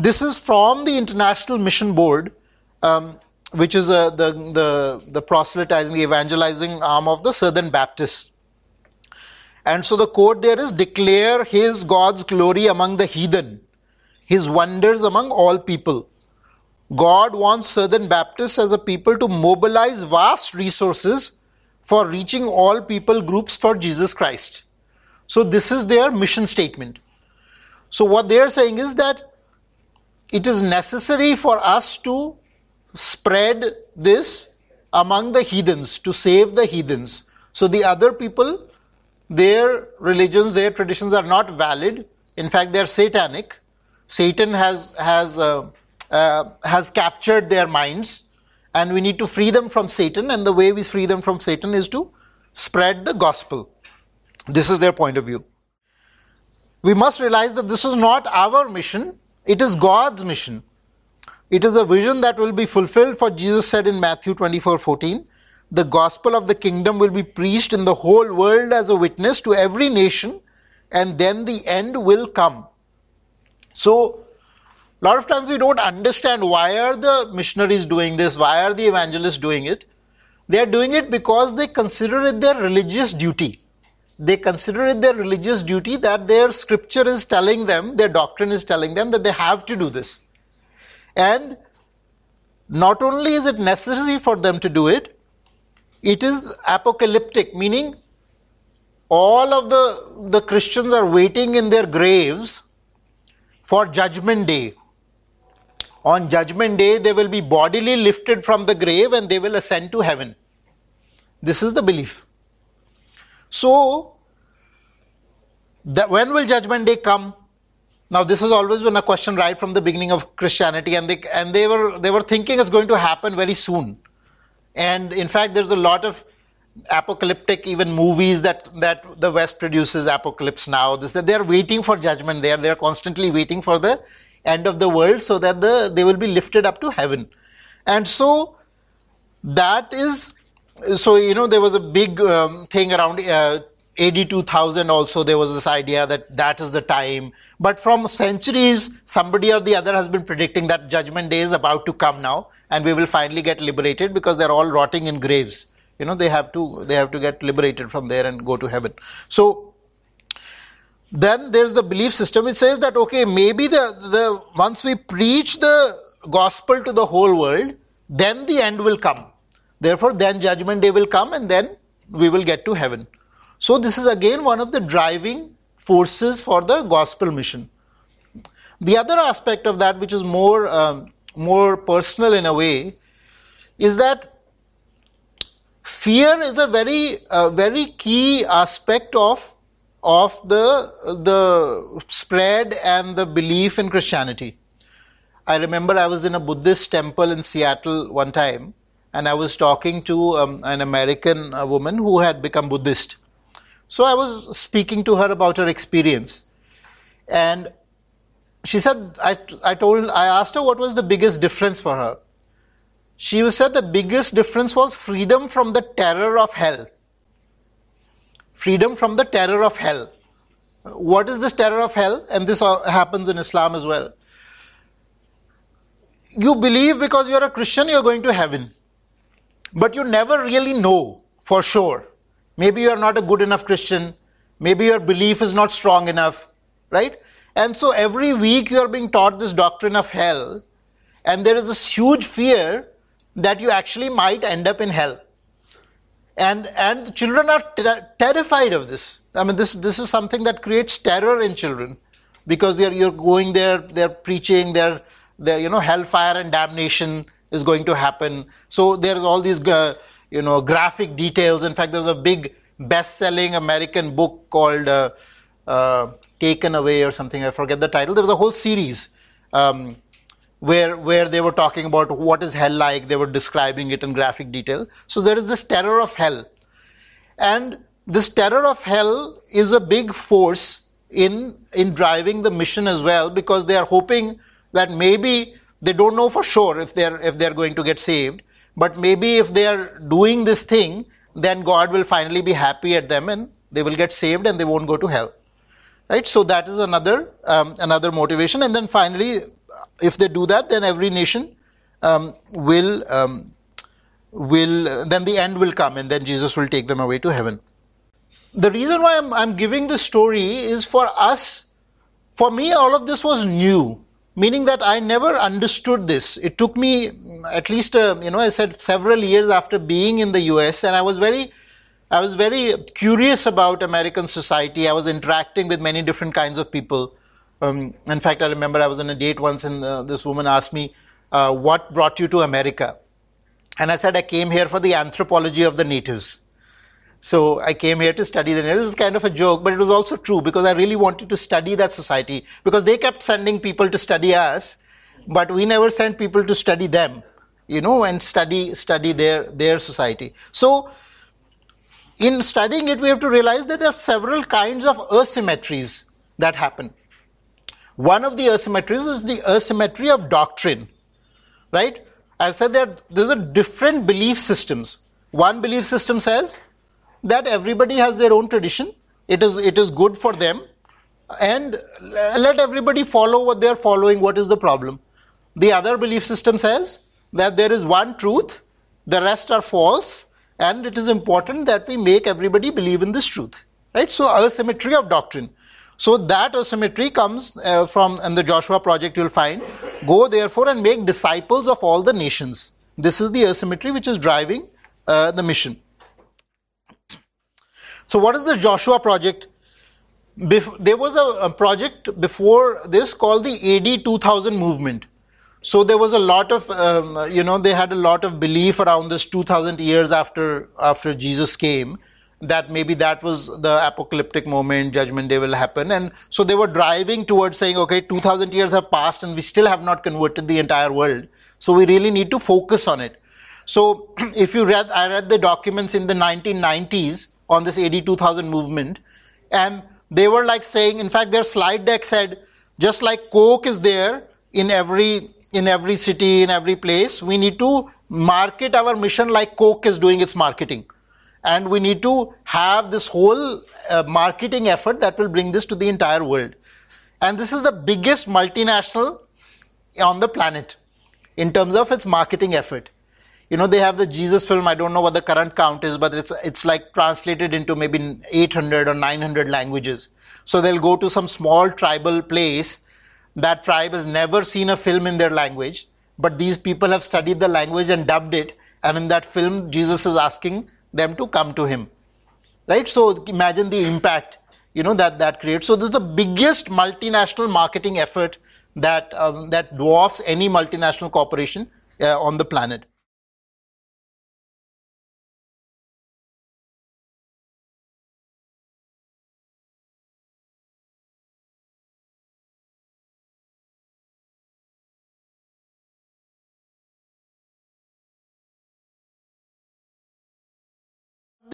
This is from the International Mission Board, which is the proselytizing, the evangelizing arm of the Southern Baptists. And so the quote there is, "Declare his God's glory among the heathen, his wonders among all people." God wants Southern Baptists as a people to mobilize vast resources for reaching all people groups for Jesus Christ. So this is their mission statement. So what they are saying is that it is necessary for us to spread this among the heathens, to save the heathens. So the other people, their religions, their traditions are not valid. In fact, they are satanic. Satan has captured their minds, and we need to free them from Satan, and the way we free them from Satan is to spread the gospel. This is their point of view. We must realize that this is not our mission, it is God's mission. It is a vision that will be fulfilled, for Jesus said in Matthew 24:14, "The gospel of the kingdom will be preached in the whole world as a witness to every nation, and then the end will come." So, a lot of times we don't understand, why are the missionaries doing this? Why are the evangelists doing it? They are doing it because they consider it their religious duty. They consider it their religious duty, that their scripture is telling them, their doctrine is telling them that they have to do this. And not only is it necessary for them to do it, it is apocalyptic, meaning all of the Christians are waiting in their graves for Judgment Day. On Judgment Day, they will be bodily lifted from the grave and they will ascend to heaven. This is the belief. So, when will Judgment Day come? Now, this has always been a question right from the beginning of Christianity, and they were thinking it's going to happen very soon. And in fact, there's a lot of apocalyptic even movies that the West produces, Apocalypse Now. They're waiting for judgment. They're constantly waiting for the end of the world so that they will be lifted up to heaven. And so there was a big thing around AD 2000 also. There was this idea that is the time. But from centuries, somebody or the other has been predicting that Judgment Day is about to come now, and we will finally get liberated, because they're all rotting in graves. You know, they have to get liberated from there and go to heaven. So then there's the belief system which says that, okay, maybe the once we preach the gospel to the whole world, then the end will come. Therefore, then Judgment Day will come and then we will get to heaven. So this is again one of the driving forces for the gospel mission. The other aspect of that, which is more personal in a way, is that fear is a very key aspect of the spread and the belief in Christianity. I remember I was in a Buddhist temple in Seattle one time, and I was talking to an American woman who had become Buddhist. So I was speaking to her about her experience, and she said, I asked her what was the biggest difference for her. She said the biggest difference was freedom from the terror of hell. Freedom from the terror of hell. What is this terror of hell? And this happens in Islam as well. You believe because you're a Christian you're going to heaven, but you never really know for sure. Maybe you're not a good enough Christian. Maybe your belief is not strong enough, right? And so every week you're being taught this doctrine of hell, and there is this huge fear that you actually might end up in hell. And children are terrified of this. I mean, this is something that creates terror in children, because you're going there, they're preaching, hellfire and damnation is going to happen. So there's all these, graphic details. In fact, there was a big best-selling American book called Taken Away or something, I forget the title. There was a whole series where they were talking about what is hell like. They were describing it in graphic detail. So there is this terror of hell. And this terror of hell is a big force in driving the mission as well, because they are hoping that maybe they don't know for sure if they're going to get saved, but maybe if they are doing this thing, then God will finally be happy at them and they will get saved and they won't go to hell. Right, so that is another motivation. And then finally, if they do that, then every nation then the end will come, and then Jesus will take them away to heaven. The reason why I'm giving this story is for me, all of this was new, meaning that I never understood this. It took me at least, I said several years after being in the US, and I was very curious about American society. I was interacting with many different kinds of people. In fact, I remember I was on a date once, and this woman asked me, what brought you to America? And I said, I came here for the anthropology of the natives. So I came here to study the natives. It was kind of a joke, but it was also true, because I really wanted to study that society, because they kept sending people to study us, but we never sent people to study them, and study their society. So in studying it, we have to realize that there are several kinds of asymmetries that happen. One of the asymmetries is the asymmetry of doctrine, right? I've said that there's a different belief systems. One belief system says that everybody has their own tradition. It is good for them, and let everybody follow what they're following. What is the problem? The other belief system says that there is one truth, the rest are false, and it is important that we make everybody believe in this truth, right? So asymmetry of doctrine. So that asymmetry comes from the Joshua Project, you'll find. Go therefore and make disciples of all the nations. This is the asymmetry which is driving the mission. So what is the Joshua Project? There was a project before this called the AD 2000 movement. So there was a lot of, they had a lot of belief around this 2000 years after Jesus came, that maybe that was the apocalyptic moment, judgment day will happen. And so they were driving towards saying, okay, 2000 years have passed and we still have not converted the entire world. So we really need to focus on it. So if you read, I read the documents in the 1990s on this AD 2000 movement, and they were like saying, in fact, their slide deck said, just like Coke is there in every city, in every place, we need to market our mission like Coke is doing its marketing. And we need to have this whole marketing effort that will bring this to the entire world. And this is the biggest multinational on the planet in terms of its marketing effort. They have the Jesus film. I don't know what the current count is, but it's like translated into maybe 800 or 900 languages. So they'll go to some small tribal place. That tribe has never seen a film in their language, but these people have studied the language and dubbed it. And in that film, Jesus is asking them to come to him, right? So imagine the impact, that creates. So this is the biggest multinational marketing effort that dwarfs any multinational corporation on the planet.